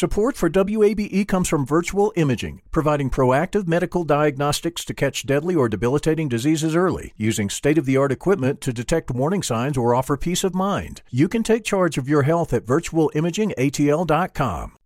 Support for WABE comes from Virtual Imaging, providing proactive medical diagnostics to catch deadly or debilitating diseases early, using state-of-the-art equipment to detect warning signs or offer peace of mind. You can take charge of your health at VirtualImagingATL.com.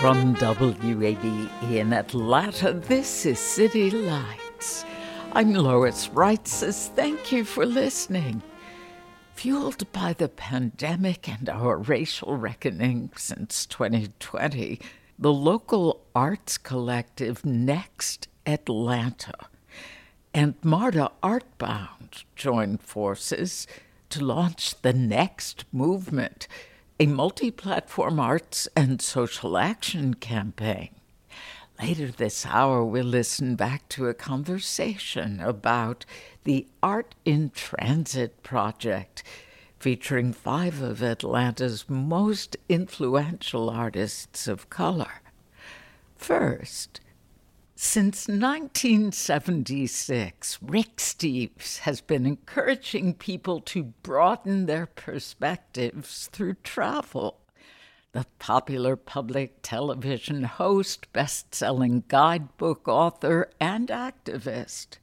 From WABE in Atlanta, this is City Lights. I'm Lois Reitzes. Thank you for listening. Fueled by the pandemic and our racial reckoning since 2020, the local arts collective Next Atlanta and MARTA Artbound joined forces to launch the Next Movement, a multi-platform arts and social action campaign. Later this hour, we'll listen back to a conversation about the Art in Transit project, featuring 5 of Atlanta's most influential artists of color. First, since 1976, Rick Steves has been encouraging people to broaden their perspectives through travel. The popular public television host, best-selling guidebook author, and activist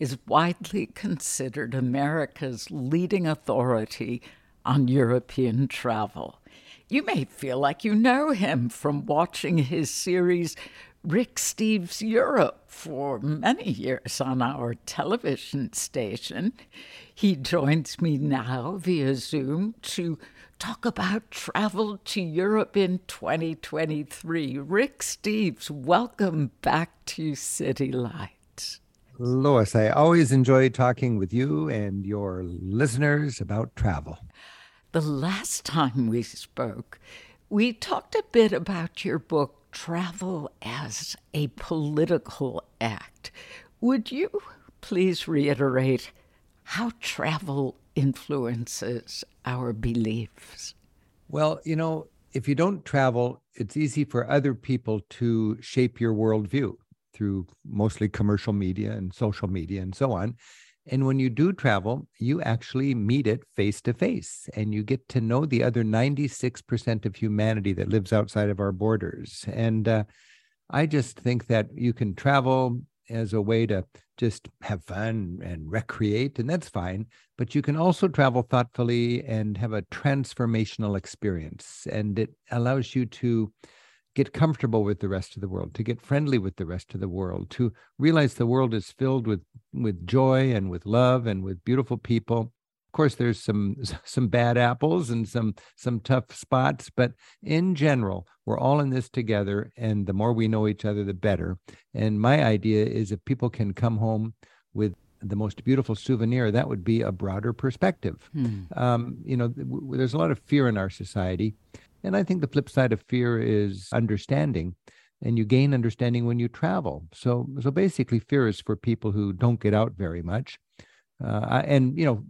is widely considered America's leading authority on European travel. You may feel like you know him from watching his series Rick Steves' Europe for many years on our television station. He joins me now via Zoom to talk about travel to Europe in 2023. Rick Steves, welcome back to City Lights. Lois, I always enjoy talking with you and your listeners about travel. The last time we spoke, we talked a bit about your book, Travel as a Political Act. Would you please reiterate how travel influences our beliefs? Well, you know, if you don't travel, it's easy for other people to shape your worldview through mostly commercial media and social media and so on. And when you do travel, you actually meet it face to face, and you get to know the other 96% of humanity that lives outside of our borders. And I just think that you can travel as a way to just have fun and recreate, and that's fine. But you can also travel thoughtfully and have a transformational experience. And it allows you to get comfortable with the rest of the world, to get friendly with the rest of the world, to realize the world is filled with joy and with love and with beautiful people. Of course, there's some bad apples and some tough spots, but in general, we're all in this together, and the more we know each other, the better. And my idea is if people can come home with the most beautiful souvenir, that would be a broader perspective. You know, there's a lot of fear in our society. And I think the flip side of fear is understanding, and you gain understanding when you travel. So basically fear is for people who don't get out very much. And, you know,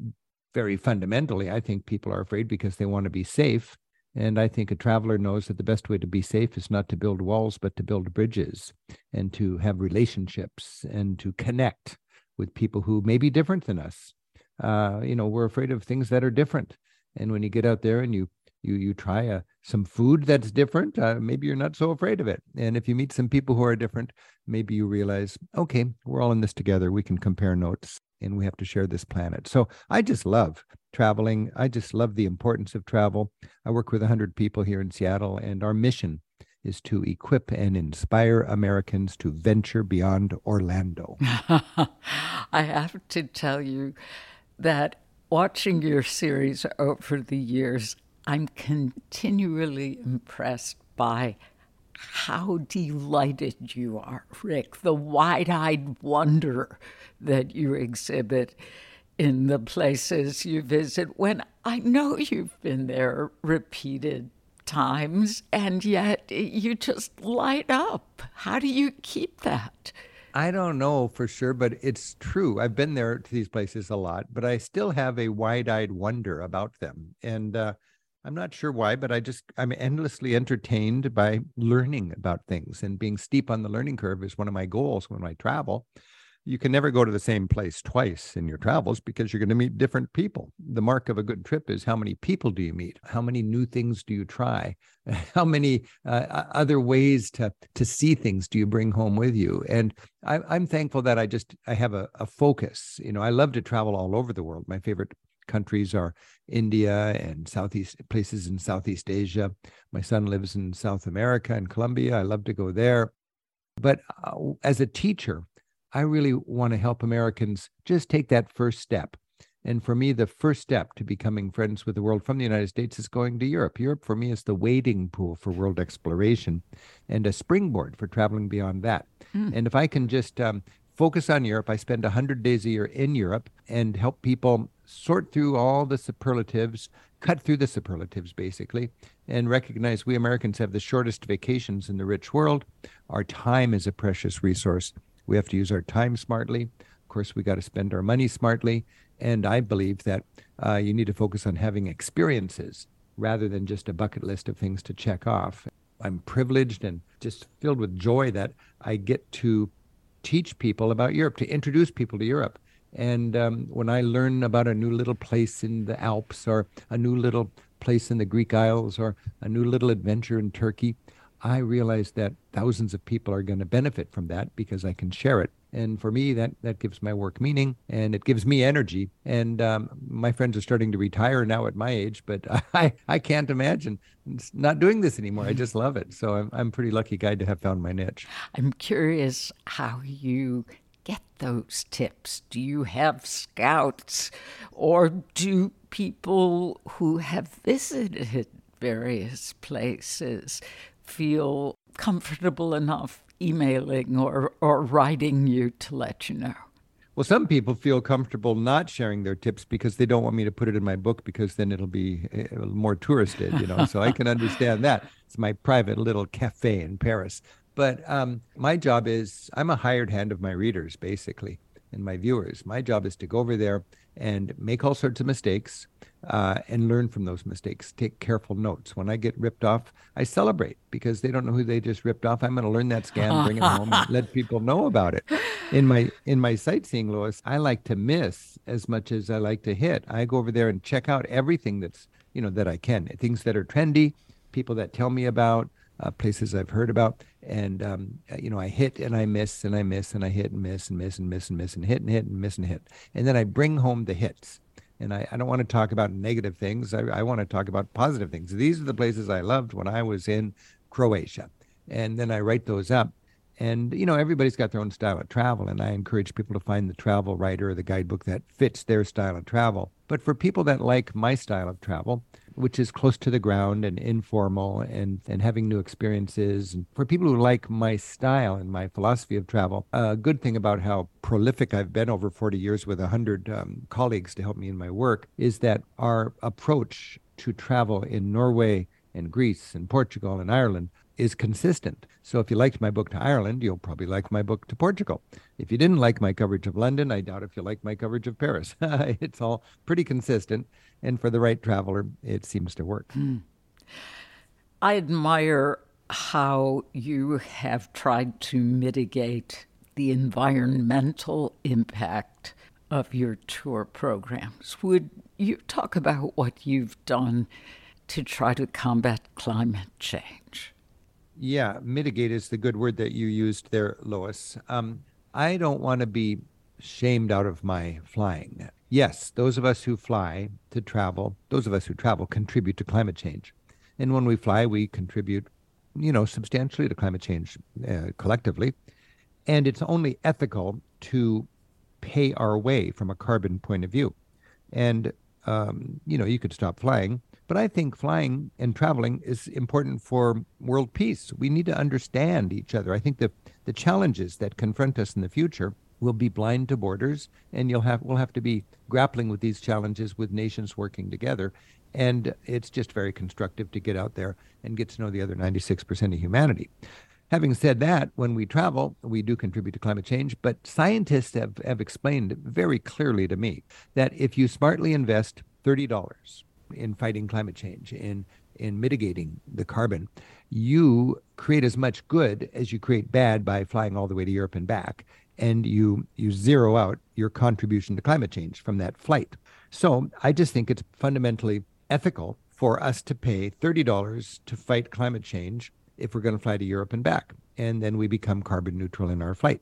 very fundamentally, I think people are afraid because they want to be safe. And I think a traveler knows that the best way to be safe is not to build walls, but to build bridges and to have relationships and to connect with people who may be different than us. You know, we're afraid of things that are different. And when you get out there and you try some food that's different, maybe you're not so afraid of it. And if you meet some people who are different, maybe you realize, okay, we're all in this together. We can compare notes, and we have to share this planet. So I just love traveling. I just love the importance of travel. I work with 100 people here in Seattle, and our mission is to equip and inspire Americans to venture beyond Orlando. I have to tell you that watching your series over the years, I'm continually impressed by how delighted you are, Rick, the wide-eyed wonder that you exhibit. in the places you visit when I know you've been there repeated times, and yet you just light up. How do you keep that? I don't know for sure, but it's true. I've been there to these places a lot, but I still have a wide-eyed wonder about them. And I'm not sure why, but I'm endlessly entertained by learning about things, and being steep on the learning curve is one of my goals when I travel. You can never go to the same place twice in your travels because you're going to meet different people. The mark of a good trip is how many people do you meet? How many new things do you try? How many other ways to see things do you bring home with you? And I'm thankful that I have a focus. You know, I love to travel all over the world. My favorite countries are India and places in Southeast Asia. My son lives in South America and Colombia. I love to go there. But as a teacher, I really want to help Americans just take that first step. And for me, the first step to becoming friends with the world from the United States is going to Europe. Europe, for me, is the wading pool for world exploration and a springboard for traveling beyond that. Mm. And if I can just focus on Europe, I spend 100 days a year in Europe and help people sort through all the superlatives, cut through the superlatives, basically, and recognize we Americans have the shortest vacations in the rich world. Our time is a precious resource. We have to use our time smartly. Of course, we got to spend our money smartly. And I believe that you need to focus on having experiences rather than just a bucket list of things to check off. I'm privileged and just filled with joy that I get to teach people about Europe, to introduce people to Europe. And when I learn about a new little place in the Alps, or a new little place in the Greek Isles, or a new little adventure in Turkey, I realize that thousands of people are going to benefit from that because I can share it. And for me, that gives my work meaning, and it gives me energy. And my friends are starting to retire now at my age, but I can't imagine not doing this anymore. I just love it. So I'm a pretty lucky guy to have found my niche. I'm curious how you get those tips. Do you have scouts, or do people who have visited various places feel comfortable enough emailing or writing you to let you know? Well, some people feel comfortable not sharing their tips because they don't want me to put it in my book, because then it'll be more touristed, you know, so I can understand that. It's my private little cafe in Paris. But my job is, I'm a hired hand of my readers, basically, and my viewers. My job is to go over there and make all sorts of mistakes and learn from those mistakes. Take careful notes. When I get ripped off, I celebrate because they don't know who they just ripped off. I'm going to learn that scam, bring it home, and let people know about it. In my sightseeing, Lois, I like to miss as much as I like to hit. I go over there and check out everything that's, you know, that I can. Things that are trendy, people that tell me about, places I've heard about. And, you know, I hit and I miss and I miss and I hit and miss and miss and miss and miss and hit and hit and miss and hit. And then I bring home the hits. And I don't want to talk about negative things. I want to talk about positive things. These are the places I loved when I was in Croatia. And then I write those up. And, you know, everybody's got their own style of travel. And I encourage people to find the travel writer or the guidebook that fits their style of travel. But for people that like my style of travel, which is close to the ground and informal and having new experiences. And for people who like my style and my philosophy of travel, a good thing about how prolific I've been over 40 years with 100 colleagues to help me in my work is that our approach to travel in Norway and Greece and Portugal and Ireland is consistent. So if you liked my book to Ireland, you'll probably like my book to Portugal. If you didn't like my coverage of London, I doubt if you like my coverage of Paris. It's all pretty consistent. And for the right traveler, it seems to work. Mm. I admire how you have tried to mitigate the environmental impact of your tour programs. Would you talk about what you've done to try to combat climate change? Yeah, mitigate is the good word that you used there, Lois. I don't want to be shamed out of my flying. Yes, those of us who fly to travel, contribute to climate change. And when we fly, we contribute, you know, substantially to climate change collectively. And it's only ethical to pay our way from a carbon point of view. And, you know, you could stop flying. But I think flying and traveling is important for world peace. We need to understand each other. I think the challenges that confront us in the future will be blind to borders, and we'll have to be grappling with these challenges with nations working together. And it's just very constructive to get out there and get to know the other 96% of humanity. Having said that, when we travel, we do contribute to climate change, but scientists have explained very clearly to me that if you smartly invest $30 in fighting climate change, in mitigating the carbon, you create as much good as you create bad by flying all the way to Europe and back, and you zero out your contribution to climate change from that flight. So I just think it's fundamentally ethical for us to pay $30 to fight climate change if we're going to fly to Europe and back, and then we become carbon neutral in our flight.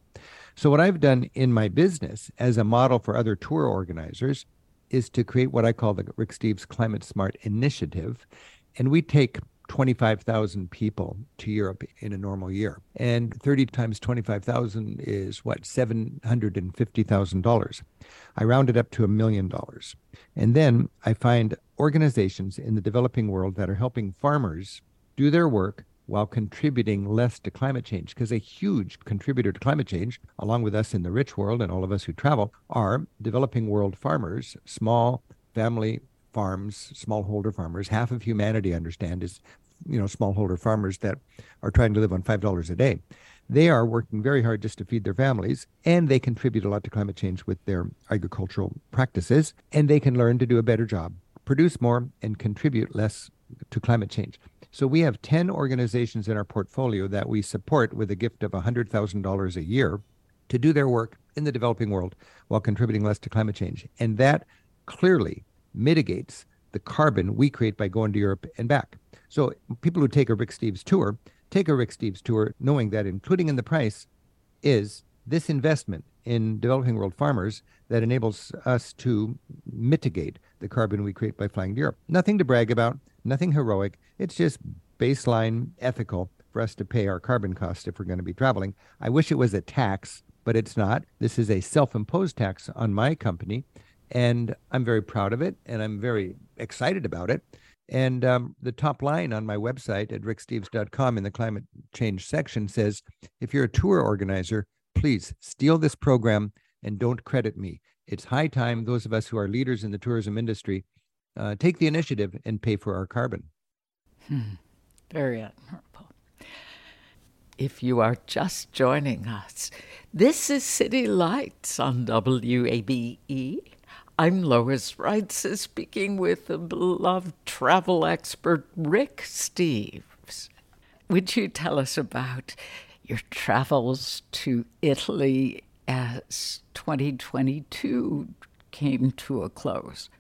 So what I've done in my business as a model for other tour organizers is to create what I call the Rick Steves Climate Smart Initiative. And we take 25,000 people to Europe in a normal year. And 30 times 25,000 is what, $750,000. I round it up to $1 million. And then I find organizations in the developing world that are helping farmers do their work while contributing less to climate change. Because a huge contributor to climate change, along with us in the rich world and all of us who travel, are developing world farmers, small family farms, smallholder farmers. Half of humanity, I understand, is smallholder farmers that are trying to live on $5 a day. They are working very hard just to feed their families, and they contribute a lot to climate change with their agricultural practices, and they can learn to do a better job, produce more, and contribute less to climate change. So we have 10 organizations in our portfolio that we support with a gift of $100,000 a year to do their work in the developing world while contributing less to climate change. And that clearly mitigates the carbon we create by going to Europe and back. So people who take a Rick Steves tour, knowing that including in the price is this investment in developing world farmers that enables us to mitigate the carbon we create by flying to Europe. Nothing to brag about, nothing heroic. It's just baseline ethical for us to pay our carbon costs if we're going to be traveling. I wish it was a tax, but it's not. This is a self-imposed tax on my company. And I'm very proud of it, and I'm very excited about it. And the top line on my website at ricksteves.com in the climate change section says, if you're a tour organizer, please steal this program and don't credit me. It's high time those of us who are leaders in the tourism industry take the initiative and pay for our carbon. Very admirable. If you are just joining us, this is City Lights on WABE. I'm Lois Reitzes, speaking with the beloved travel expert Rick Steves. Would you tell us about your travels to Italy as 2022 came to a close?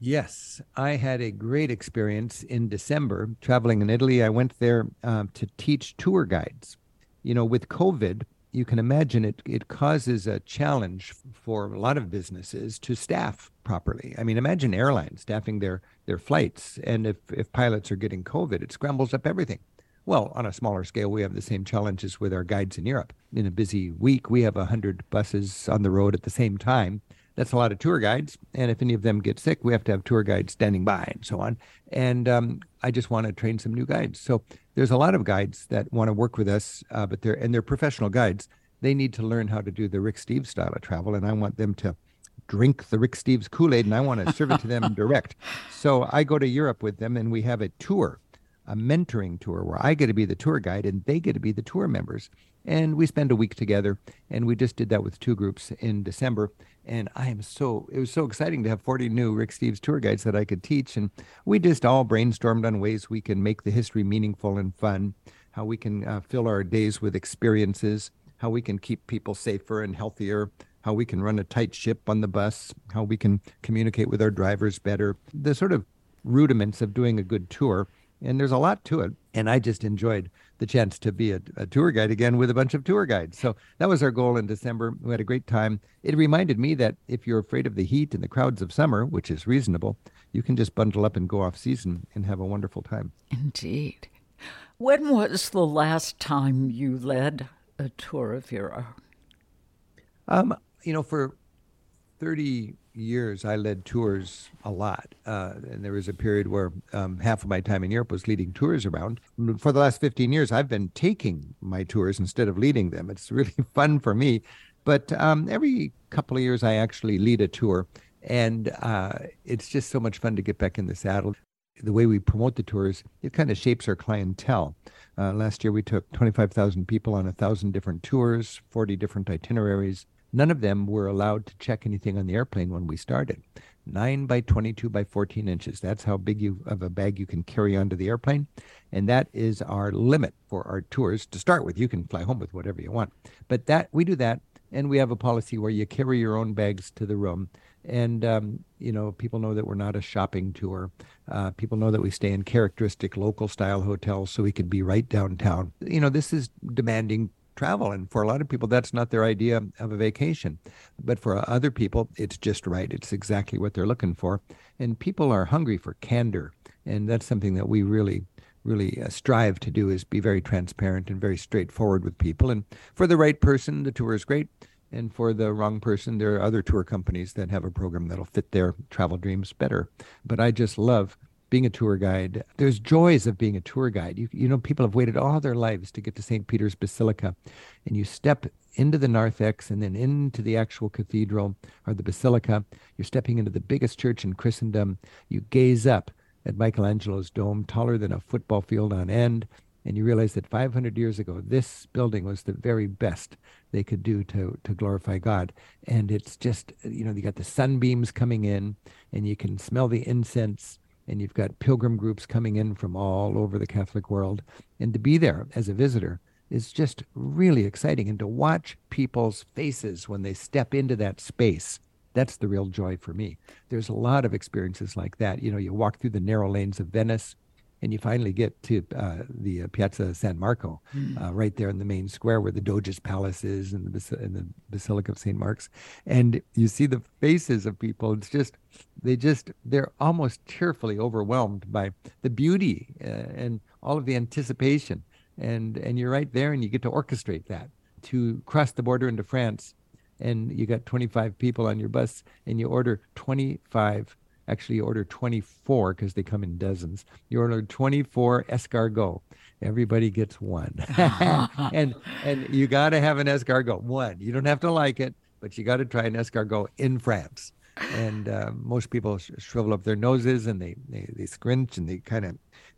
Yes, I had a great experience in December traveling in Italy. I went there to teach tour guides. With COVID, you can imagine it causes a challenge for a lot of businesses to staff properly. I mean, imagine airlines staffing their flights. And if pilots are getting COVID, it scrambles up everything. Well, on a smaller scale, we have the same challenges with our guides in Europe. In a busy week, we have 100 buses on the road at the same time. That's a lot of tour guides. And if any of them get sick, we have to have tour guides standing by and so on. And I just want to train some new guides. So there's a lot of guides that want to work with us, but they're professional guides. They need to learn how to do the Rick Steves style of travel. And I want them to drink the Rick Steves Kool-Aid, and I want to serve it to them direct. So I go to Europe with them, and we have a tour, a mentoring tour, where I get to be the tour guide and they get to be the tour members. And we spend a week together, and we just did that with two groups in December. And it was so exciting to have 40 new Rick Steves tour guides that I could teach. And we just all brainstormed on ways we can make the history meaningful and fun, how we can fill our days with experiences, how we can keep people safer and healthier, how we can run a tight ship on the bus, how we can communicate with our drivers better, the sort of rudiments of doing a good tour. And there's a lot to it. And I just enjoyed the chance to be a tour guide again with a bunch of tour guides. So that was our goal in December. We had a great time. It reminded me that if you're afraid of the heat and the crowds of summer, which is reasonable, you can just bundle up and go off season and have a wonderful time. Indeed. When was the last time you led a tour of your own? For 30 years, I led tours a lot. And there was a period where half of my time in Europe was leading tours around. For the last 15 years, I've been taking my tours instead of leading them. It's really fun for me But every couple of years, I actually lead a tour, and it's just so much fun to get back in the saddle. The way we promote the tours, it kind of shapes our clientele. Last year, we took 25,000 people on 1,000 different tours, 40 different itineraries. None of them were allowed to check anything on the airplane when we started. 9 by 22 by 14 inches. That's how big of a bag you can carry onto the airplane. And that is our limit for our tours to start with. You can fly home with whatever you want. But that we do that. And we have a policy where you carry your own bags to the room. And, you know, people know that we're not a shopping tour. People know that we stay in characteristic local style hotels so we could be right downtown. You know, this is demanding travel. And for a lot of people, that's not their idea of a vacation. But for other people, it's just right. It's exactly what they're looking for. And people are hungry for candor. And that's something that we really strive to do, is be very transparent and very straightforward with people. And for the right person, the tour is great. And for the wrong person, there are other tour companies that have a program that'll fit their travel dreams better. But I just love being a tour guide. There's joys of being a tour guide. You know, people have waited all their lives to get to St. Peter's Basilica, and you step into the narthex and then into the actual cathedral or the basilica. You're stepping into the biggest church in Christendom. You gaze up at Michelangelo's dome, taller than a football field on end, and you realize that 500 years ago, this building was the very best they could do to glorify God. And it's just, you know, you got the sunbeams coming in, and you can smell the incense, and you've got pilgrim groups coming in from all over the Catholic world. And to be there as a visitor is just really exciting. And to watch people's faces when they step into that space, that's the real joy for me. There's a lot of experiences like that. You know, you walk through the narrow lanes of Venice, and you finally get to the Piazza San Marco, right there in the main square where the Doge's Palace is and the Basilica of St. Mark's. And you see the faces of people. It's just, they're almost tearfully overwhelmed by the beauty and all of the anticipation. And you're right there, and you get to orchestrate that. To cross the border into France, and you got 25 people on your bus, and you order 25. Actually, you order 24 because they come in dozens. You order 24 escargot. Everybody gets one. and you got to have an escargot. One. You don't have to like it, but you got to try an escargot in France. And most people shrivel up their noses, and they scrunch, and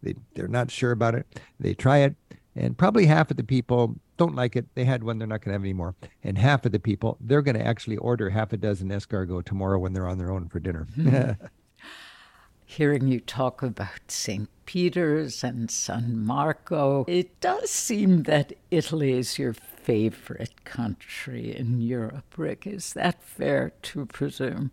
they're not sure about it. They try it. And probably half of the people don't like it. They had one, they're not going to have any more. And half of the people, they're going to actually order half a dozen escargot tomorrow when they're on their own for dinner. Hearing you talk about St. Peter's and San Marco, it does seem that Italy is your favorite country in Europe, Rick. Is that fair to presume?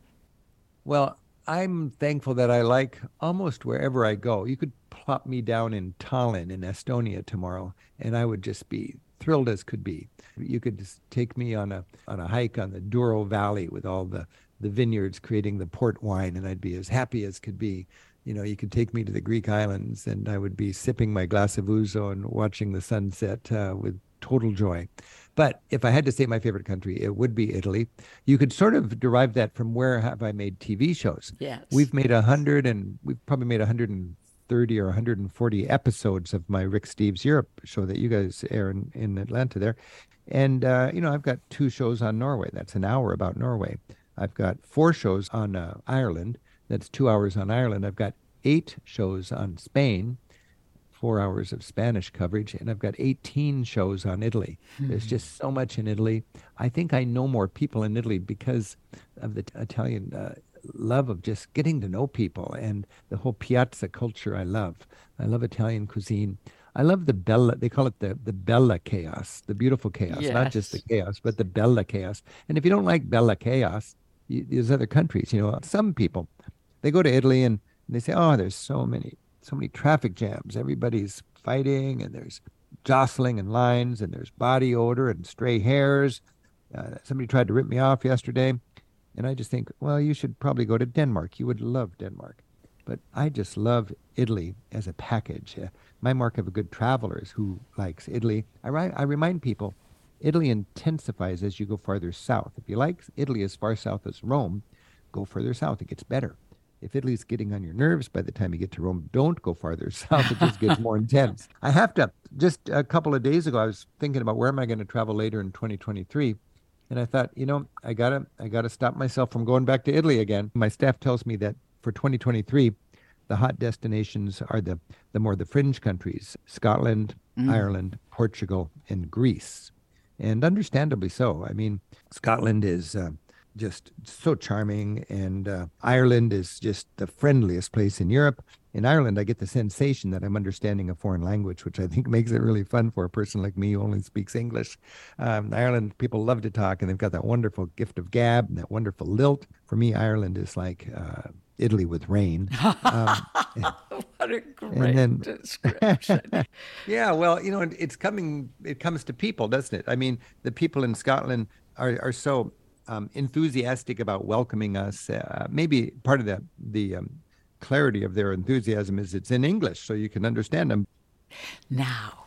Well, I'm thankful that I like almost wherever I go. You could plop me down in Tallinn in Estonia tomorrow, and I would just be thrilled as could be. You could just take me on a hike on the Douro Valley with all the vineyards creating the port wine, and I'd be as happy as could be. You know, you could take me to the Greek islands, and I would be sipping my glass of ouzo and watching the sunset with total joy. But if I had to say my favorite country, it would be Italy. You could sort of derive that from where have I made TV shows. Yes. We've probably made 130 or 140 episodes of my Rick Steves' Europe show that you guys air in Atlanta there. And, you know, I've got 2 shows on Norway. That's an hour about Norway. I've got 4 shows on Ireland. That's 2 hours on Ireland. I've got 8 shows on Spain. 4 hours of Spanish coverage, and I've got 18 shows on Italy. There's just so much in Italy. I think I know more people in Italy because of the Italian love of just getting to know people, and the whole piazza culture I love. I love Italian cuisine. I love the bella, they call it the bella chaos, the beautiful chaos, yes. Not just the chaos, but the bella chaos. And if you don't like bella chaos, there's other countries, you know. Some people, they go to Italy and they say, oh, there's so many traffic jams. Everybody's fighting, and there's jostling and lines, and there's body odor and stray hairs. Somebody tried to rip me off yesterday. And I just think, well, you should probably go to Denmark. You would love Denmark. But I just love Italy as a package. My mark of a good traveler is who likes Italy. I remind people, Italy intensifies as you go farther south. If you like Italy as far south as Rome, go further south. It gets better. If Italy's getting on your nerves by the time you get to Rome, don't go farther south. It just gets more intense. I have to, just a couple of days ago, I was thinking about where am I going to travel later in 2023. And I thought, you know, I gotta stop myself from going back to Italy again. My staff tells me that for 2023, the hot destinations are the more the fringe countries, Scotland, Ireland, Portugal, and Greece. And understandably so. I mean, Scotland is just so charming, and Ireland is just the friendliest place in Europe. In Ireland, I get the sensation that I'm understanding a foreign language, which I think makes it really fun for a person like me who only speaks English. Ireland, people love to talk, and they've got that wonderful gift of gab and that wonderful lilt. For me, Ireland is like Italy with rain. What a great description. Yeah, well, you know, it comes to people, doesn't it? I mean, the people in Scotland are so enthusiastic about welcoming us. Maybe part of the clarity of their enthusiasm is it's in English, so you can understand them. Now,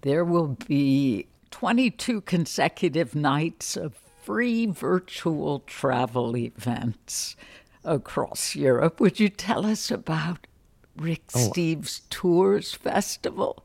there will be 22 consecutive nights of free virtual travel events across Europe. Would you tell us about Rick Steves' Tours Festival?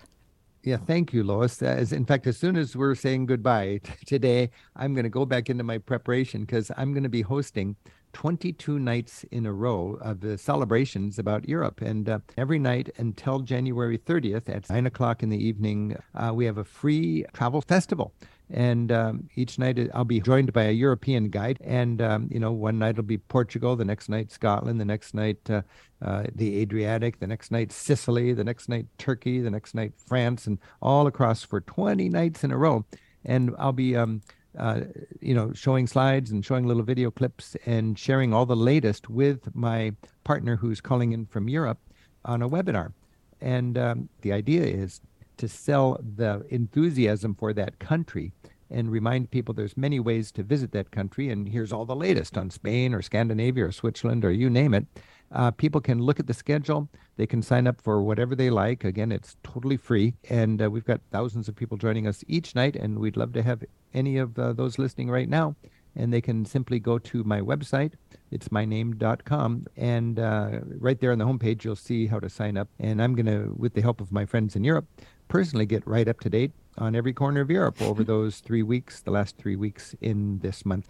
Yeah, thank you, Lois. In fact, as soon as we're saying goodbye today, I'm going to go back into my preparation because I'm going to be hosting 22 nights in a row of the celebrations about Europe. And every night until January 30th at 9 o'clock in the evening, we have a free travel festival. And each night I'll be joined by a European guide. And, you know, one night will be Portugal, the next night Scotland, the next night the Adriatic, the next night Sicily, the next night Turkey, the next night France, and all across for 20 nights in a row. And I'll be, you know, showing slides and showing little video clips and sharing all the latest with my partner who's calling in from Europe on a webinar. And the idea is to sell the enthusiasm for that country and remind people there's many ways to visit that country, and here's all the latest on Spain or Scandinavia or Switzerland or you name it. People can look at the schedule. They can sign up for whatever they like. Again, it's totally free, and we've got thousands of people joining us each night, and we'd love to have any of those listening right now. And they can simply go to my website. It's myname.com. And right there on the homepage, you'll see how to sign up. And I'm going to, with the help of my friends in Europe, personally get right up to date on every corner of Europe over those 3 weeks, the last 3 weeks in this month.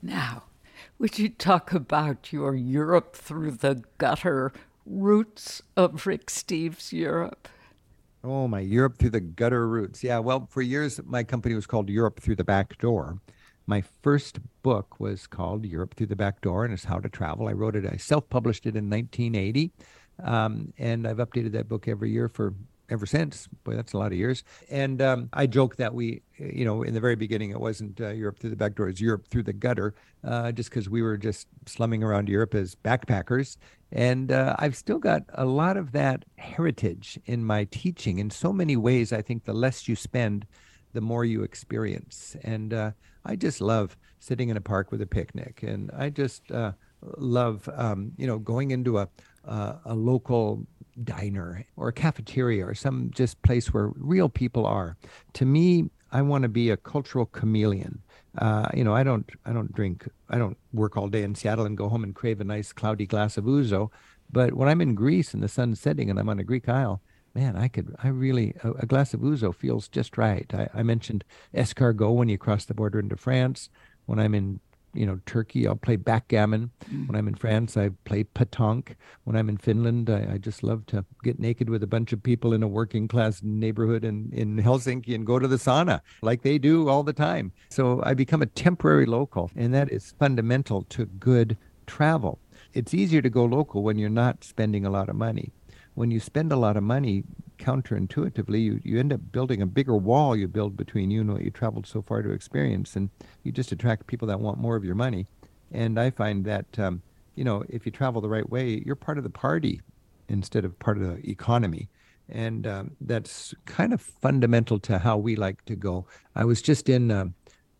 Now, would you talk about your Europe Through the Gutter roots of Rick Steves' Europe? Oh, my Europe Through the Gutter roots. Yeah, well, for years, my company was called Europe Through the Back Door. My first book was called Europe Through the Back Door, and it's how to travel. I wrote it. I self-published it in 1980, and I've updated that book every year for ever since. Boy, that's a lot of years. And I joke that we, you know, in the very beginning, it wasn't Europe Through the Back Door. It was Europe Through the Gutter, just because we were just slumming around Europe as backpackers. And I've still got a lot of that heritage in my teaching. In so many ways, I think the less you spend, the more you experience. And I just love sitting in a park with a picnic. And I just love, you know, going into a local diner or a cafeteria or some just place where real people are. To me, I want to be a cultural chameleon. You know, I don't work all day in Seattle and go home and crave a nice cloudy glass of ouzo. But when I'm in Greece and the sun's setting and I'm on a Greek isle, man, a glass of ouzo feels just right. I mentioned escargot when you cross the border into France. When I'm in, you know, Turkey, I'll play backgammon. When I'm in France, I play pétanque. When I'm in Finland, I just love to get naked with a bunch of people in a working class neighborhood in Helsinki and go to the sauna like they do all the time. So I become a temporary local, and that is fundamental to good travel. It's easier to go local when you're not spending a lot of money. When you spend a lot of money, counterintuitively, you end up building a bigger wall you build between you and what you traveled so far to experience, and you just attract people that want more of your money. And I find that, you know, if you travel the right way, you're part of the party instead of part of the economy. And that's kind of fundamental to how we like to go. I was just in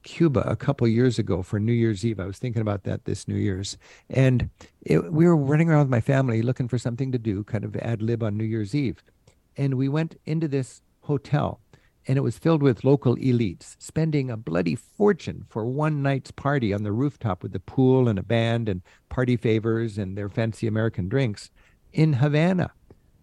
Cuba a couple years ago for New Year's Eve. I was thinking about that this New Year's. And we were running around with my family looking for something to do, kind of ad lib on New Year's Eve. And we went into this hotel, and it was filled with local elites spending a bloody fortune for one night's party on the rooftop with the pool and a band and party favors and their fancy American drinks in Havana.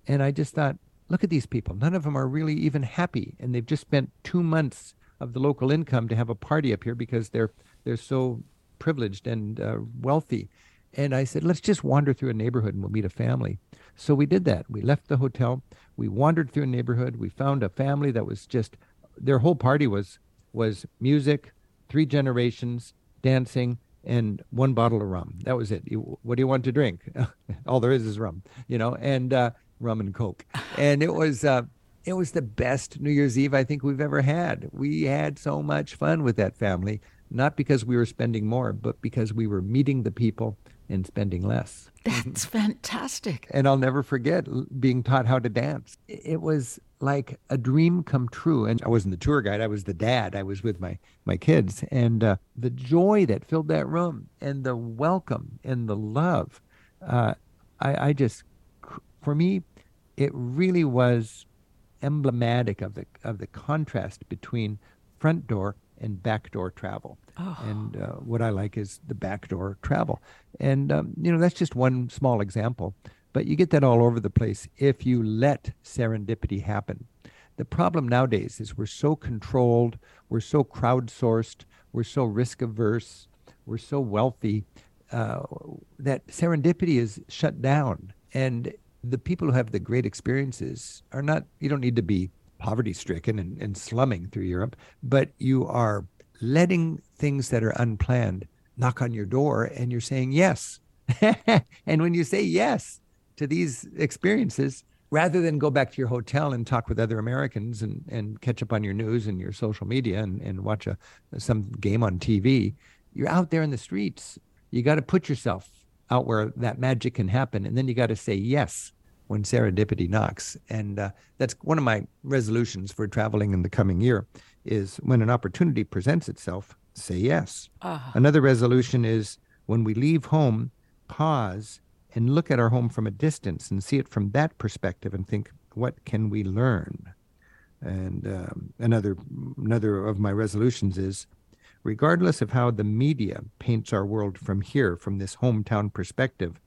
And I just thought, look at these people. None of them are really even happy. And they've just spent 2 months of the local income to have a party up here because they're so privileged and wealthy. And I said, let's just wander through a neighborhood and we'll meet a family. So we did that. We left the hotel. We wandered through a neighborhood. We found a family that was just, their whole party was music, 3 generations, dancing, and 1 bottle of rum. That was it. What do you want to drink? All there is rum, you know, and rum and Coke. And it was the best New Year's Eve I think we've ever had. We had so much fun with that family, not because we were spending more, but because we were meeting the people and spending less. That's fantastic. And I'll never forget being taught how to dance. It was like a dream come true. And I wasn't the tour guide. I was the dad. I was with my kids. And the joy that filled that room and the welcome and the love, I just, for me, it really was emblematic of the contrast between front door and backdoor travel. Oh. And what I like is the backdoor travel. And, you know, that's just one small example. But you get that all over the place if you let serendipity happen. The problem nowadays is we're so controlled, we're so crowdsourced, we're so risk averse, we're so wealthy, that serendipity is shut down. And the people who have the great experiences are not, you don't need to be poverty stricken and slumming through Europe, but you are letting things that are unplanned knock on your door and you're saying yes. And when you say yes to these experiences, rather than go back to your hotel and talk with other Americans and catch up on your news and your social media and watch some game on TV, you're out there in the streets. You got to put yourself out where that magic can happen. And then you got to say yes when serendipity knocks. And that's one of my resolutions for traveling in the coming year, is when an opportunity presents itself, say yes. Another resolution is when we leave home, pause and look at our home from a distance and see it from that perspective and think, what can we learn? And another of my resolutions is, regardless of how the media paints our world from here, from this hometown perspective,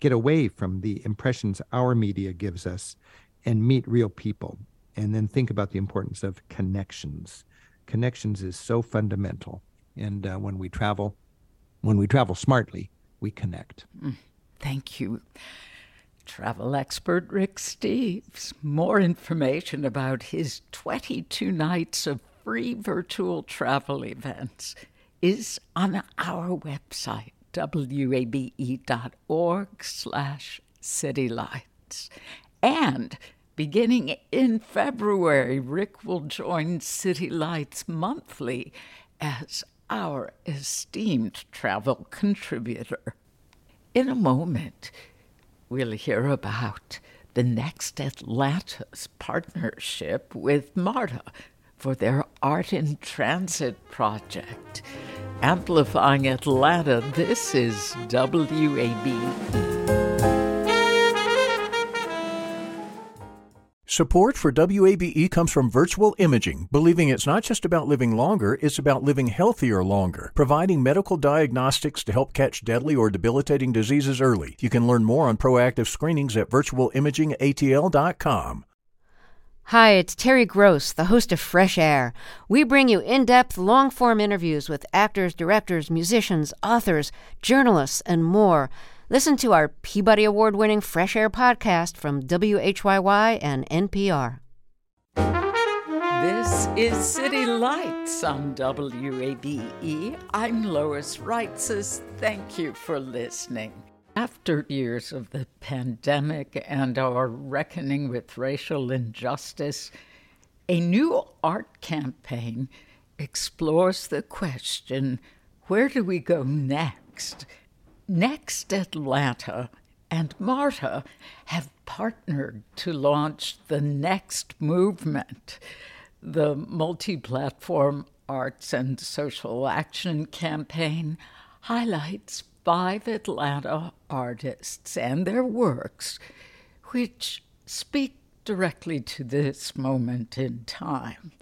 get away from the impressions our media gives us and meet real people. And then think about the importance of connections. Connections is so fundamental. And when we travel smartly, we connect. Thank you. Travel expert Rick Steves. More information about his 22 nights of free virtual travel events is on our website, wabe.org/citylights. And beginning in February, Rick will join City Lights monthly as our esteemed travel contributor. In a moment, we'll hear about the Next Atlanta's partnership with MARTA for their Art in Transit project. Amplifying Atlanta, this is WABE. Support for WABE comes from Virtual Imaging, believing it's not just about living longer, it's about living healthier longer, providing medical diagnostics to help catch deadly or debilitating diseases early. You can learn more on proactive screenings at VirtualImagingATL.com. Hi, it's Terry Gross, the host of Fresh Air. We bring you in-depth, long-form interviews with actors, directors, musicians, authors, journalists, and more. Listen to our Peabody Award-winning Fresh Air podcast from WHYY and NPR. This is City Lights on WABE. I'm Lois Reitzes. Thank you for listening. After years of the pandemic and our reckoning with racial injustice, a new art campaign explores the question, where do we go next? Next Atlanta and MARTA have partnered to launch the Next Movement, the multi-platform arts and social action campaign highlights 5 Atlanta artists and their works, which speak directly to this moment in time.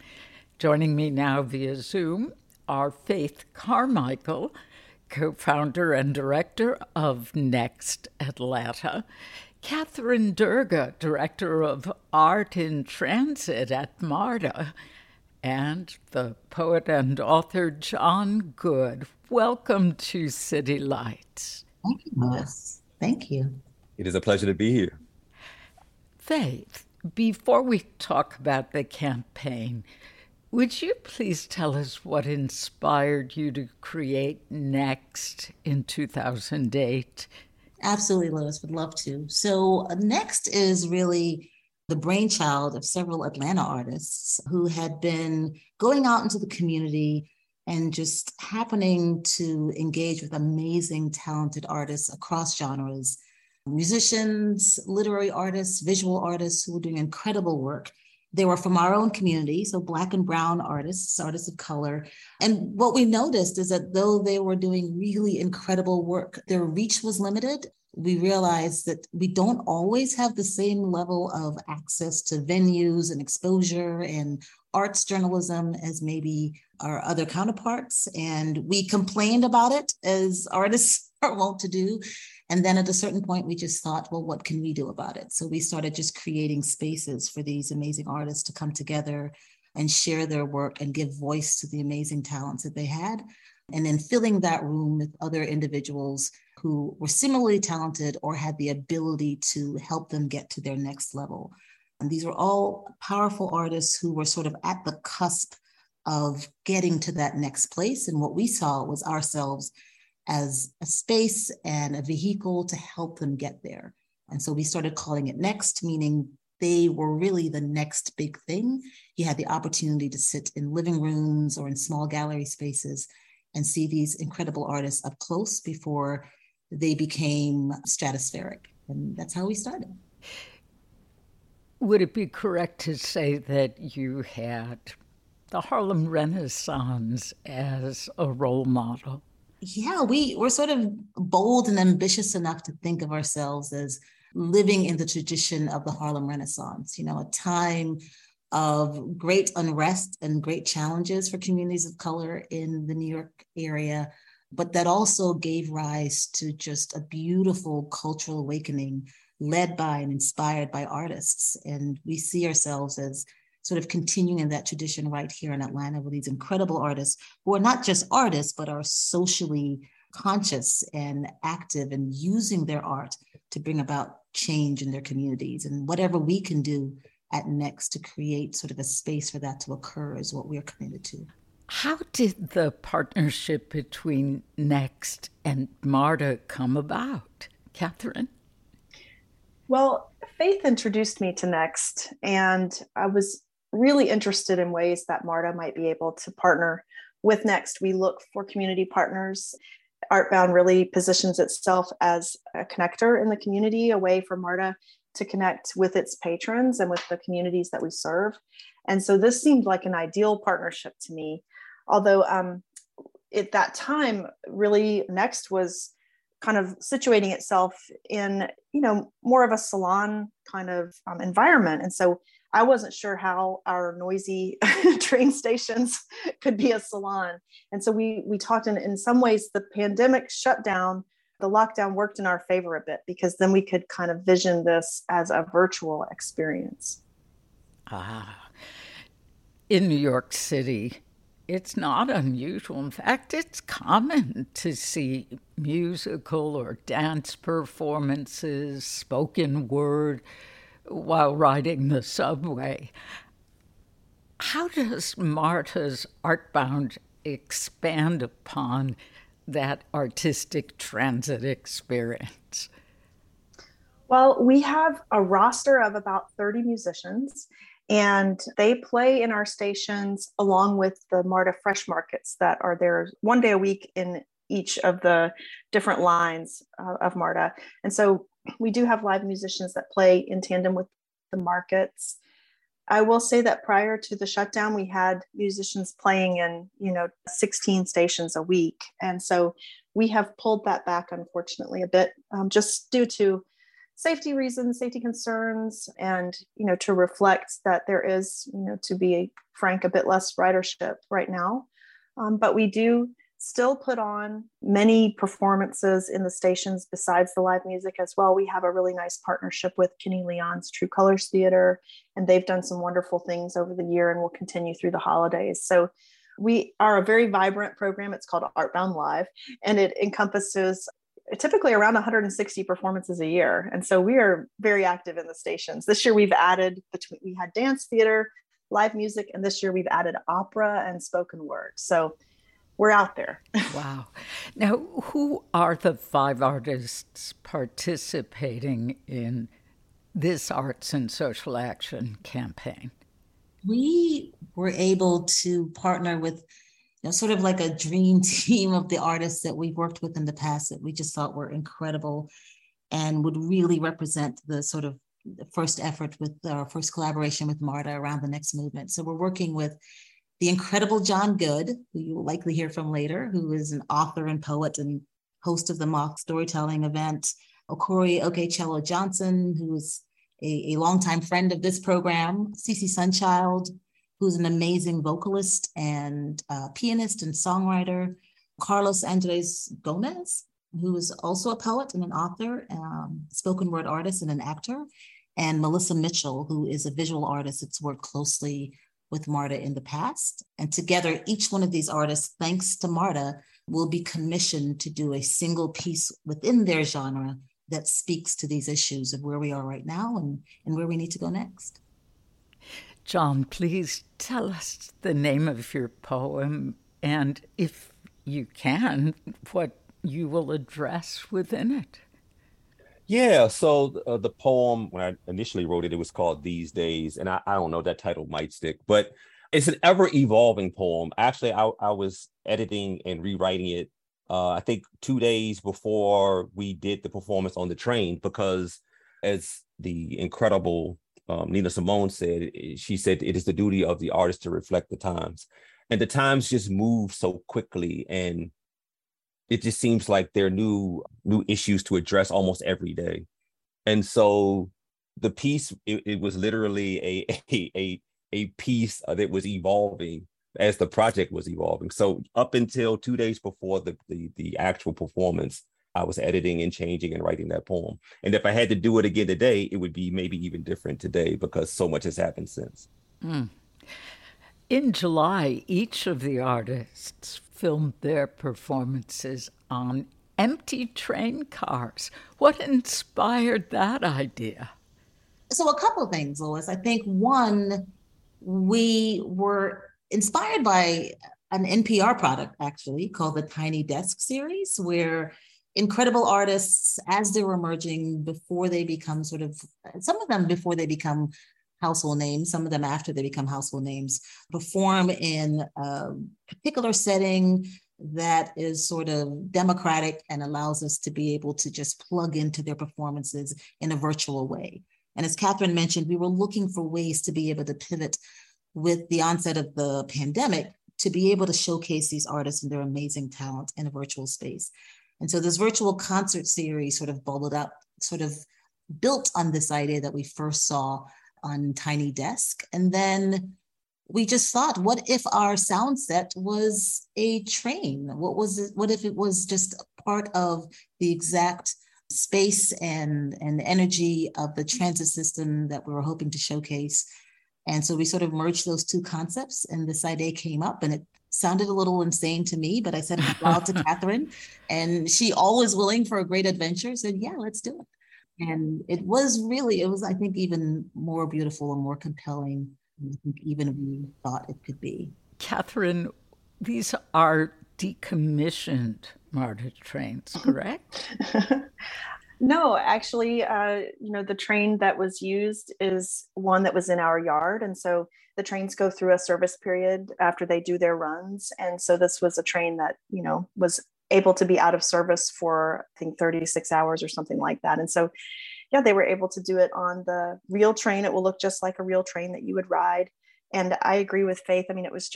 Joining me now via Zoom are Faith Carmichael, co-founder and director of Next Atlanta, Catherine Dirga, director of Art in Transit at MARTA, and the poet and author John Good. Welcome to City Lights. Thank you, Lois. Thank you. It is a pleasure to be here. Faith, before we talk about the campaign, would you please tell us what inspired you to create Next in 2008? Absolutely, Lois, would love to. So Next is really the brainchild of several Atlanta artists who had been going out into the community and just happening to engage with amazing, talented artists across genres, musicians, literary artists, visual artists who were doing incredible work. They were from our own community, so Black and Brown artists, artists of color. And what we noticed is that though they were doing really incredible work, their reach was limited. We realized that we don't always have the same level of access to venues and exposure and arts journalism as maybe our other counterparts. And we complained about it, as artists are wont to do. And then at a certain point, we just thought, well, what can we do about it? So we started just creating spaces for these amazing artists to come together and share their work and give voice to the amazing talents that they had. And then filling that room with other individuals who were similarly talented or had the ability to help them get to their next level. And these were all powerful artists who were sort of at the cusp of getting to that next place. And what we saw was ourselves as a space and a vehicle to help them get there. And so we started calling it Next, meaning they were really the next big thing. You had the opportunity to sit in living rooms or in small gallery spaces and see these incredible artists up close before they became stratospheric. And that's how we started. Would it be correct to say that you had the Harlem Renaissance as a role model? Yeah, we're sort of bold and ambitious enough to think of ourselves as living in the tradition of the Harlem Renaissance, you know, a time of great unrest and great challenges for communities of color in the New York area, but that also gave rise to just a beautiful cultural awakening led by and inspired by artists. And we see ourselves as sort of continuing in that tradition right here in Atlanta with these incredible artists who are not just artists, but are socially conscious and active and using their art to bring about change in their communities. And whatever we can do at Next to create sort of a space for that to occur is what we're committed to. How did the partnership between Next and MARTA come about, Catherine? Well, Faith introduced me to Next, and I was really interested in ways that MARTA might be able to partner with Next. We look for community partners. Artbound really positions itself as a connector in the community, a way for MARTA to connect with its patrons and with the communities that we serve. And so this seemed like an ideal partnership to me. Although at that time, really Next was kind of situating itself in, you know, more of a salon kind of environment. And so I wasn't sure how our noisy train stations could be a salon. And so we talked in some ways the pandemic shut down. The lockdown worked in our favor a bit because then we could kind of vision this as a virtual experience. In New York City, it's not unusual. In fact, it's common to see musical or dance performances, spoken word, while riding the subway. How does MARTA's Artbound expand upon that artistic transit experience? Well, we have a roster of about 30 musicians, and they play in our stations along with the MARTA Fresh Markets that are there one day a week in each of the different lines of MARTA. And so we do have live musicians that play in tandem with the markets. I will say that prior to the shutdown, we had musicians playing in, 16 stations a week. And so we have pulled that back, unfortunately, a bit, just due to safety reasons, safety concerns, and, to reflect that there is, to be frank, a bit less ridership right now. But we do still put on many performances in the stations besides the live music as well. We have a really nice partnership with Kenny Leon's True Colors Theater, and they've done some wonderful things over the year and will continue through the holidays. So we are a very vibrant program. It's called Artbound Live, and it encompasses typically around 160 performances a year. And so we are very active in the stations. This year we've added we had dance theater, live music, and this year we've added opera and spoken word. So we're out there. Wow. Now, who are the five artists participating in this Arts and Social Action campaign? We were able to partner with, sort of like a dream team of the artists that we've worked with in the past that we just thought were incredible and would really represent the sort of first effort with our first collaboration with MARTA around the Next Movement. So we're working with the incredible John Good, who you will likely hear from later, who is an author and poet and host of the mock storytelling event. Okori Okechello-Johnson, who is a longtime friend of this program. Cece Sunchild, who's an amazing vocalist and pianist and songwriter. Carlos Andres Gomez, who is also a poet and an author, spoken word artist and an actor. And Melissa Mitchell, who is a visual artist that's worked closely with MARTA in the past. And together, each one of these artists, thanks to MARTA, will be commissioned to do a single piece within their genre that speaks to these issues of where we are right now and where we need to go next. John, please tell us the name of your poem and, if you can, what you will address within it. Yeah, so the poem, when I initially wrote it, it was called These Days, and I don't know, that title might stick, but it's an ever-evolving poem. Actually, I was editing and rewriting it, I think 2 days before we did the performance on the train, because as the incredible Nina Simone said, she said, it is the duty of the artist to reflect the times. And the times just move so quickly, and it just seems like there are new issues to address almost every day. And so the piece, it was literally a piece that was evolving as the project was evolving. So up until 2 days before the actual performance, I was editing and changing and writing that poem. And if I had to do it again today, it would be maybe even different today because so much has happened since. Mm. In July, each of the artists filmed their performances on empty train cars. What inspired that idea? So a couple of things, Lois. I think one, we were inspired by an NPR product, actually, called the Tiny Desk series, where incredible artists, as they were emerging, before they become sort of, some of them before they become household names, some of them after they become household names, perform in a particular setting that is sort of democratic and allows us to be able to just plug into their performances in a virtual way. And as Catherine mentioned, we were looking for ways to be able to pivot with the onset of the pandemic to be able to showcase these artists and their amazing talent in a virtual space. And so this virtual concert series sort of bubbled up, sort of built on this idea that we first saw on Tiny Desk. And then we just thought, what if our sound set was a train? What was it? What if it was just a part of the exact space and energy of the transit system that we were hoping to showcase? And so we sort of merged those two concepts, and this idea came up, and it sounded a little insane to me, but I said it aloud to Catherine, and she, always willing for a great adventure, said, yeah, let's do it. And it was, I think, even more beautiful and more compelling than I think even we thought it could be. Catherine, these are decommissioned MARTA trains, correct? No, actually, the train that was used is one that was in our yard. And so the trains go through a service period after they do their runs. And so this was a train that, was able to be out of service for, I think, 36 hours or something like that. And so, they were able to do it on the real train. It will look just like a real train that you would ride. And I agree with Faith. I mean, it was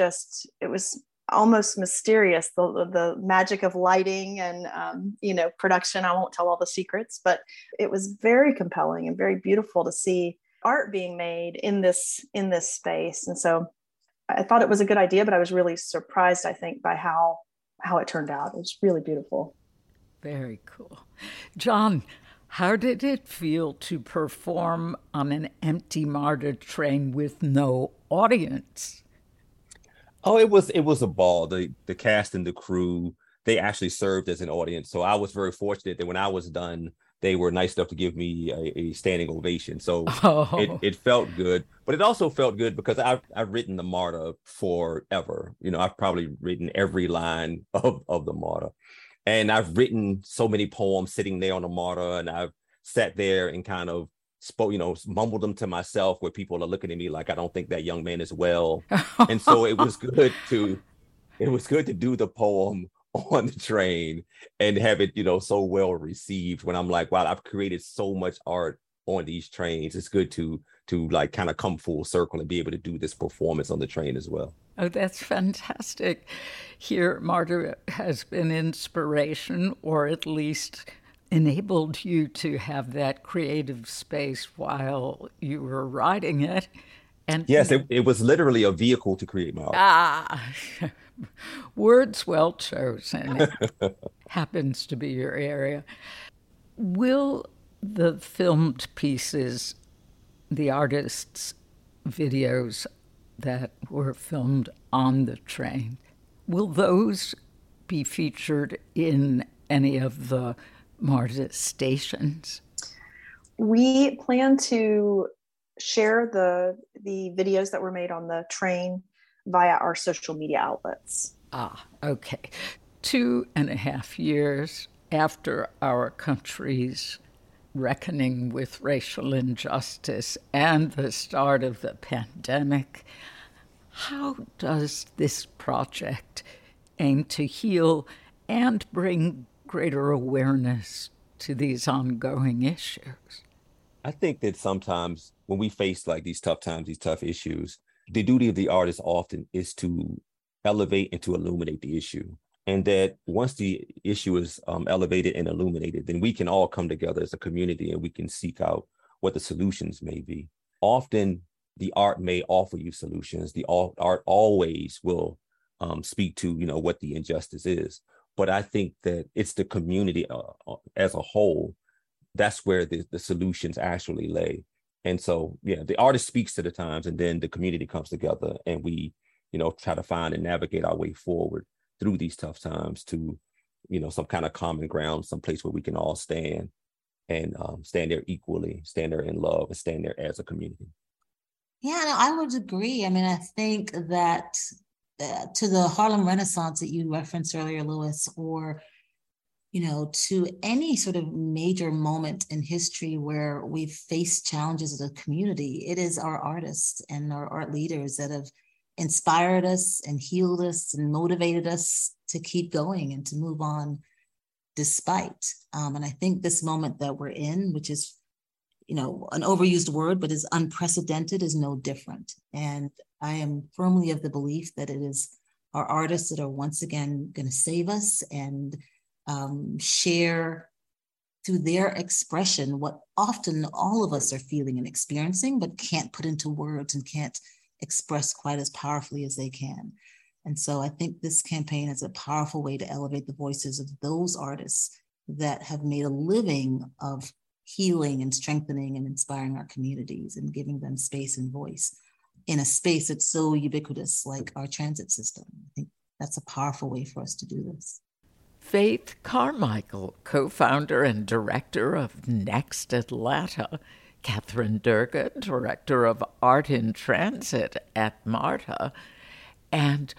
almost mysterious, the magic of lighting and, production. I won't tell all the secrets, but it was very compelling and very beautiful to see art being made in this space. And so I thought it was a good idea, but I was really surprised, I think, by how how it turned out. It was really beautiful. Very cool. John, how did it feel to perform on an empty MARTA train with no audience? Oh, it was a ball. The cast and the crew, they actually served as an audience. So I was very fortunate that when I was done, they were nice enough to give me a standing ovation. So it felt good, but it also felt good because I've written the MARTA forever. You know, I've probably written every line of the MARTA. And I've written so many poems sitting there on the MARTA, and I've sat there and kind of spoke, you know, mumbled them to myself where people are looking at me like, I don't think that young man is well. And so it was good to do the poem on the train and have it, you know, so well received when I'm like, wow, I've created so much art on these trains. It's good to like kind of come full circle and be able to do this performance on the train as well. Oh, that's fantastic. Here, MARTA has been inspiration, or at least enabled you to have that creative space while you were writing it. And yes, it was literally a vehicle to create my art. Words well chosen. It happens to be your area. Will the filmed pieces, the artists' videos that were filmed on the train, will those be featured in any of the MARTA stations? We plan to share the videos that were made on the train via our social media outlets. Okay. 2.5 years after our country's reckoning with racial injustice and the start of the pandemic, how does this project aim to heal and bring greater awareness to these ongoing issues? I think that sometimes when we face like these tough times, these tough issues, the duty of the artist often is to elevate and to illuminate the issue. And that once the issue is elevated and illuminated, then we can all come together as a community and we can seek out what the solutions may be. Often the art may offer you solutions. The art always will speak to, you know, what the injustice is. But I think that it's the community as a whole, that's where the solutions actually lay. And so, yeah, the artist speaks to the times and then the community comes together and we, you know, try to find and navigate our way forward through these tough times to, you know, some kind of common ground, some place where we can all stand and stand there equally, stand there in love, and stand there as a community. Yeah, no, I would agree. I mean, I think that to the Harlem Renaissance that you referenced earlier, Lois, or, you know, to any sort of major moment in history where we've faced challenges as a community, it is our artists and our art leaders that have inspired us and healed us and motivated us to keep going and to move on despite. And I think this moment that we're in, which is, you know, an overused word, but is unprecedented, is no different. And I am firmly of the belief that it is our artists that are once again going to save us and share through their expression what often all of us are feeling and experiencing, but can't put into words and can't express quite as powerfully as they can. And so I think this campaign is a powerful way to elevate the voices of those artists that have made a living of healing and strengthening and inspiring our communities and giving them space and voice in a space that's so ubiquitous like our transit system. I think that's a powerful way for us to do this. Faith Carmichael, co-founder and director of Next Atlanta, Catherine Dirga, Director of Art in Transit at MARTA, and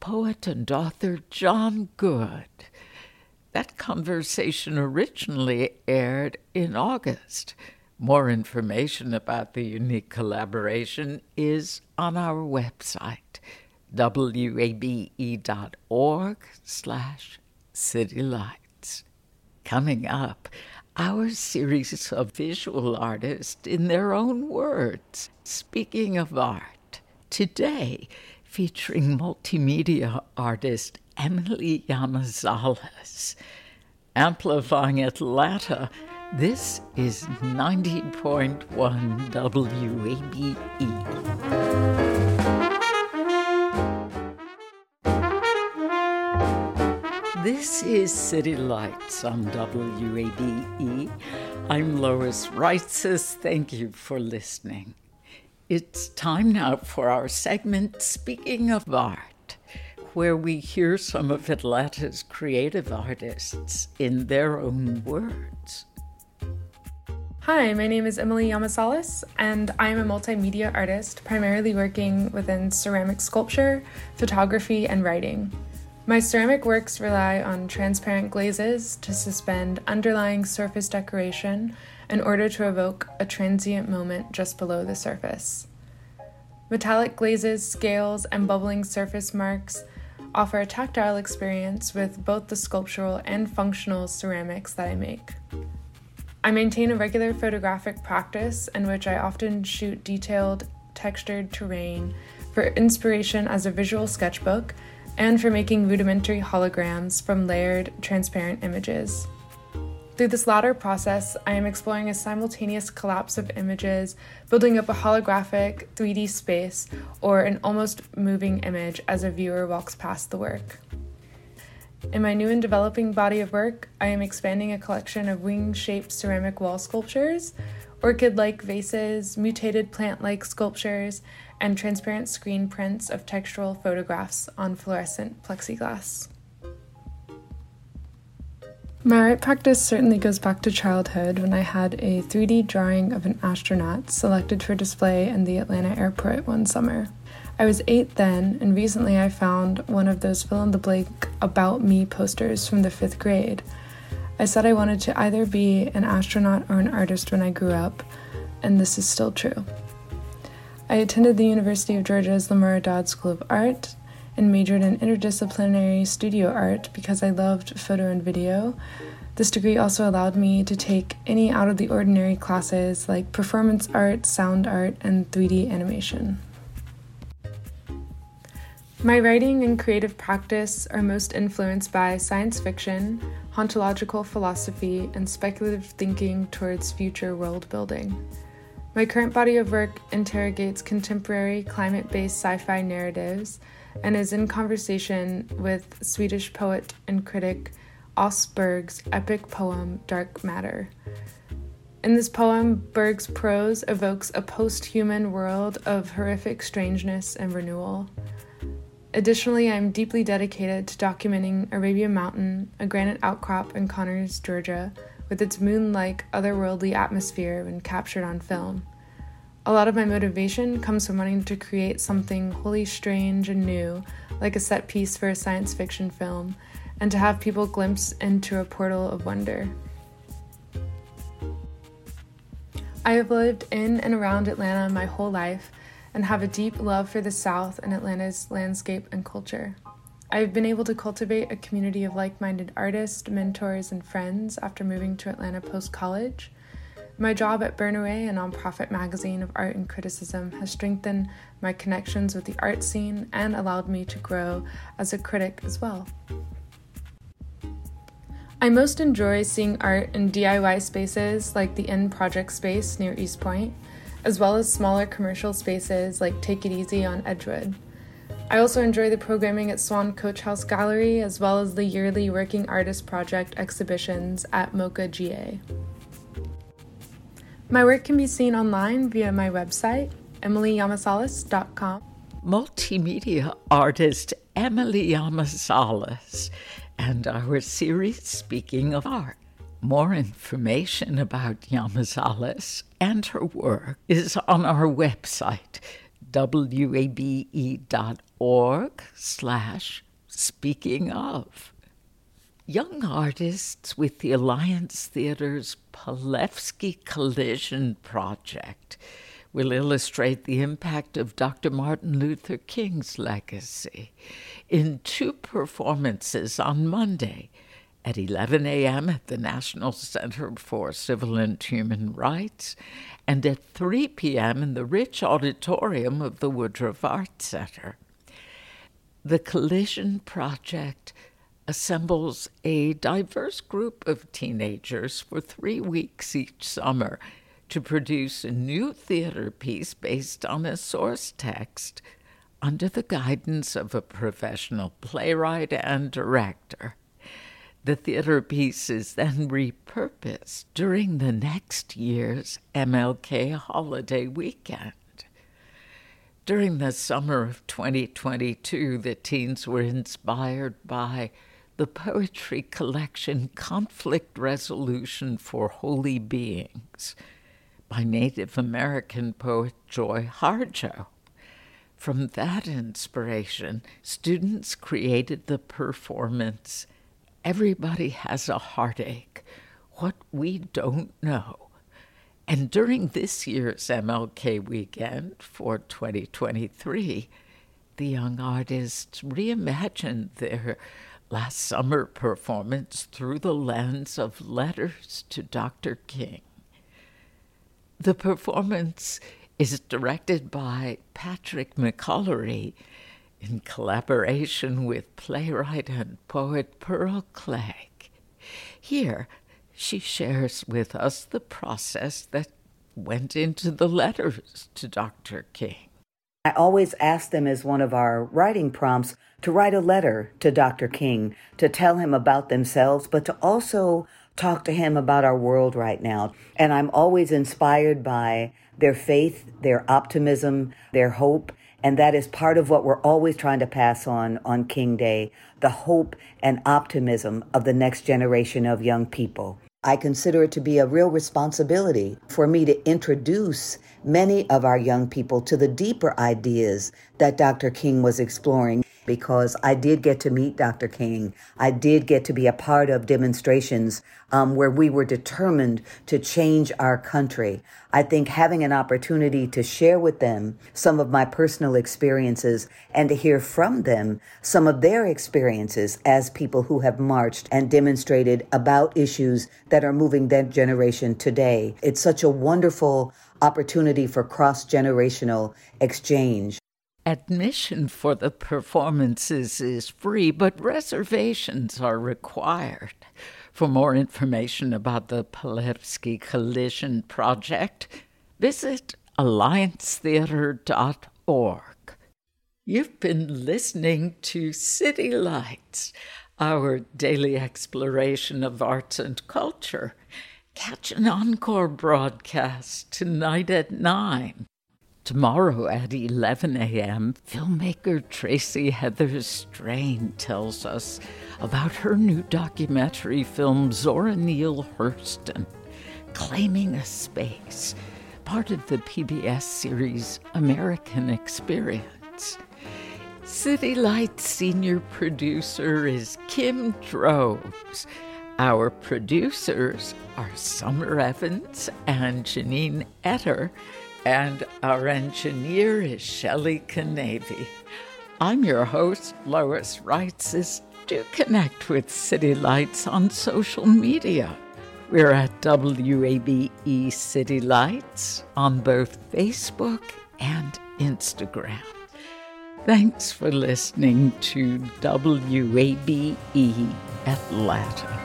poet and author John Good. That conversation originally aired in August. More information about the unique collaboration is on our website, wabe.org/citylights. Coming up, our series of visual artists in their own words, speaking of art, today featuring multimedia artist Emily Yamazales. Amplifying Atlanta, this is 90.1 WABE. This is City Lights on WABE. I'm Lois Reitzes. Thank you for listening. It's time now for our segment, Speaking of Art, where we hear some of Atlanta's creative artists in their own words. Hi, my name is Emily Yamasalis, and I'm a multimedia artist, primarily working within ceramic sculpture, photography, and writing. My ceramic works rely on transparent glazes to suspend underlying surface decoration in order to evoke a transient moment just below the surface. Metallic glazes, scales, and bubbling surface marks offer a tactile experience with both the sculptural and functional ceramics that I make. I maintain a regular photographic practice in which I often shoot detailed, textured terrain for inspiration as a visual sketchbook and for making rudimentary holograms from layered, transparent images. Through this latter process, I am exploring a simultaneous collapse of images, building up a holographic 3D space or an almost moving image as a viewer walks past the work. In my new and developing body of work, I am expanding a collection of wing-shaped ceramic wall sculptures, orchid-like vases, mutated plant-like sculptures, and transparent screen prints of textural photographs on fluorescent plexiglass. My art practice certainly goes back to childhood when I had a 3D drawing of an astronaut selected for display in the Atlanta airport one summer. I was 8 then, and recently I found one of those fill-in-the-blank About Me posters from the 5th grade. I said I wanted to either be an astronaut or an artist when I grew up, and this is still true. I attended the University of Georgia's Lamar Dodd School of Art and majored in interdisciplinary studio art because I loved photo and video. This degree also allowed me to take any out-of-the-ordinary classes like performance art, sound art, and 3D animation. My writing and creative practice are most influenced by science fiction, ontological philosophy, and speculative thinking towards future world building. My current body of work interrogates contemporary climate-based sci-fi narratives and is in conversation with Swedish poet and critic Åsberg's epic poem, Dark Matter. In this poem, Berg's prose evokes a post-human world of horrific strangeness and renewal. Additionally, I am deeply dedicated to documenting Arabia Mountain, a granite outcrop in Conyers, Georgia, with its moon-like, otherworldly atmosphere when captured on film. A lot of my motivation comes from wanting to create something wholly strange and new, like a set piece for a science fiction film, and to have people glimpse into a portal of wonder. I have lived in and around Atlanta my whole life, and have a deep love for the South and Atlanta's landscape and culture. I've been able to cultivate a community of like-minded artists, mentors, and friends after moving to Atlanta post-college. My job at Burnaway, a nonprofit magazine of art and criticism, has strengthened my connections with the art scene and allowed me to grow as a critic as well. I most enjoy seeing art in DIY spaces like the End Project space near East Point, as well as smaller commercial spaces like Take It Easy on Edgewood. I also enjoy the programming at Swan Coach House Gallery, as well as the yearly Working Artist Project exhibitions at MoCA GA. My work can be seen online via my website, emilyyamasalis.com. Multimedia artist Emily Yamasalis and our series Speaking of Art. More information about Yamasalis and her work is on our website, wabe.org/speakingof. Young artists with the Alliance Theater's Palevsky Collision Project will illustrate the impact of Dr. Martin Luther King's legacy in 2 performances on Monday, at 11 a.m. at the National Center for Civil and Human Rights, and at 3 p.m. in the Rich Auditorium of the Woodruff Arts Center. The Collision Project assembles a diverse group of teenagers for 3 weeks each summer to produce a new theater piece based on a source text under the guidance of a professional playwright and director. The theater piece is then repurposed during the next year's MLK holiday weekend. During the summer of 2022, the teens were inspired by the poetry collection Conflict Resolution for Holy Beings by Native American poet Joy Harjo. From that inspiration, students created the performance Everybody Has a Heartache, What We Don't Know. And during this year's MLK weekend for 2023, the young artists reimagined their last summer performance through the lens of letters to Dr. King. The performance is directed by Patrick McCullery in collaboration with playwright and poet Pearl Clegg. Here, she shares with us the process that went into the letters to Dr. King. I always ask them as one of our writing prompts to write a letter to Dr. King, to tell him about themselves, but to also talk to him about our world right now. And I'm always inspired by their faith, their optimism, their hope. And that is part of what we're always trying to pass on King Day, the hope and optimism of the next generation of young people. I consider it to be a real responsibility for me to introduce many of our young people to the deeper ideas that Dr. King was exploring, because I did get to meet Dr. King. I did get to be a part of demonstrations where we were determined to change our country. I think having an opportunity to share with them some of my personal experiences and to hear from them some of their experiences as people who have marched and demonstrated about issues that are moving that generation today. It's such a wonderful opportunity for cross-generational exchange. Admission for the performances is free, but reservations are required. For more information about the Palevsky Collision Project, visit alliancetheater.org. You've been listening to City Lights, our daily exploration of arts and culture. Catch an encore broadcast tonight at 9. Tomorrow at 11 a.m., filmmaker Tracy Heathers Strain tells us about her new documentary film, Zora Neale Hurston, Claiming a Space, part of the PBS series American Experience. City Lights senior producer is Kim Droves. Our producers are Summer Evans and Janine Etter, and our engineer is Shelley Canavy. I'm your host, Lois Reitzes. Do connect with City Lights on social media. We're at WABE City Lights on both Facebook and Instagram. Thanks for listening to WABE Atlanta.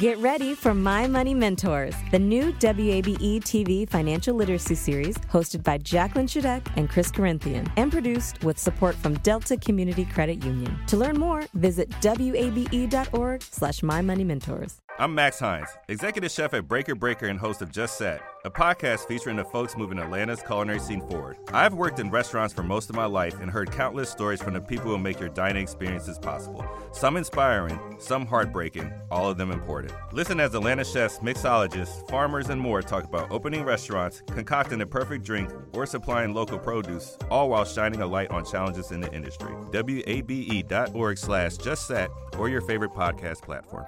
Get ready for My Money Mentors, the new WABE TV financial literacy series hosted by Jacqueline Shadek and Chris Corinthian and produced with support from Delta Community Credit Union. To learn more, visit wabe.org/mymoneymentors. I'm Max Hines, executive chef at Breaker Breaker and host of Just Set, a podcast featuring the folks moving Atlanta's culinary scene forward. I've worked in restaurants for most of my life and heard countless stories from the people who make your dining experiences possible. Some inspiring, some heartbreaking, all of them important. Listen as Atlanta chefs, mixologists, farmers, and more talk about opening restaurants, concocting the perfect drink, or supplying local produce, all while shining a light on challenges in the industry. WABE.org/Just Set or your favorite podcast platform.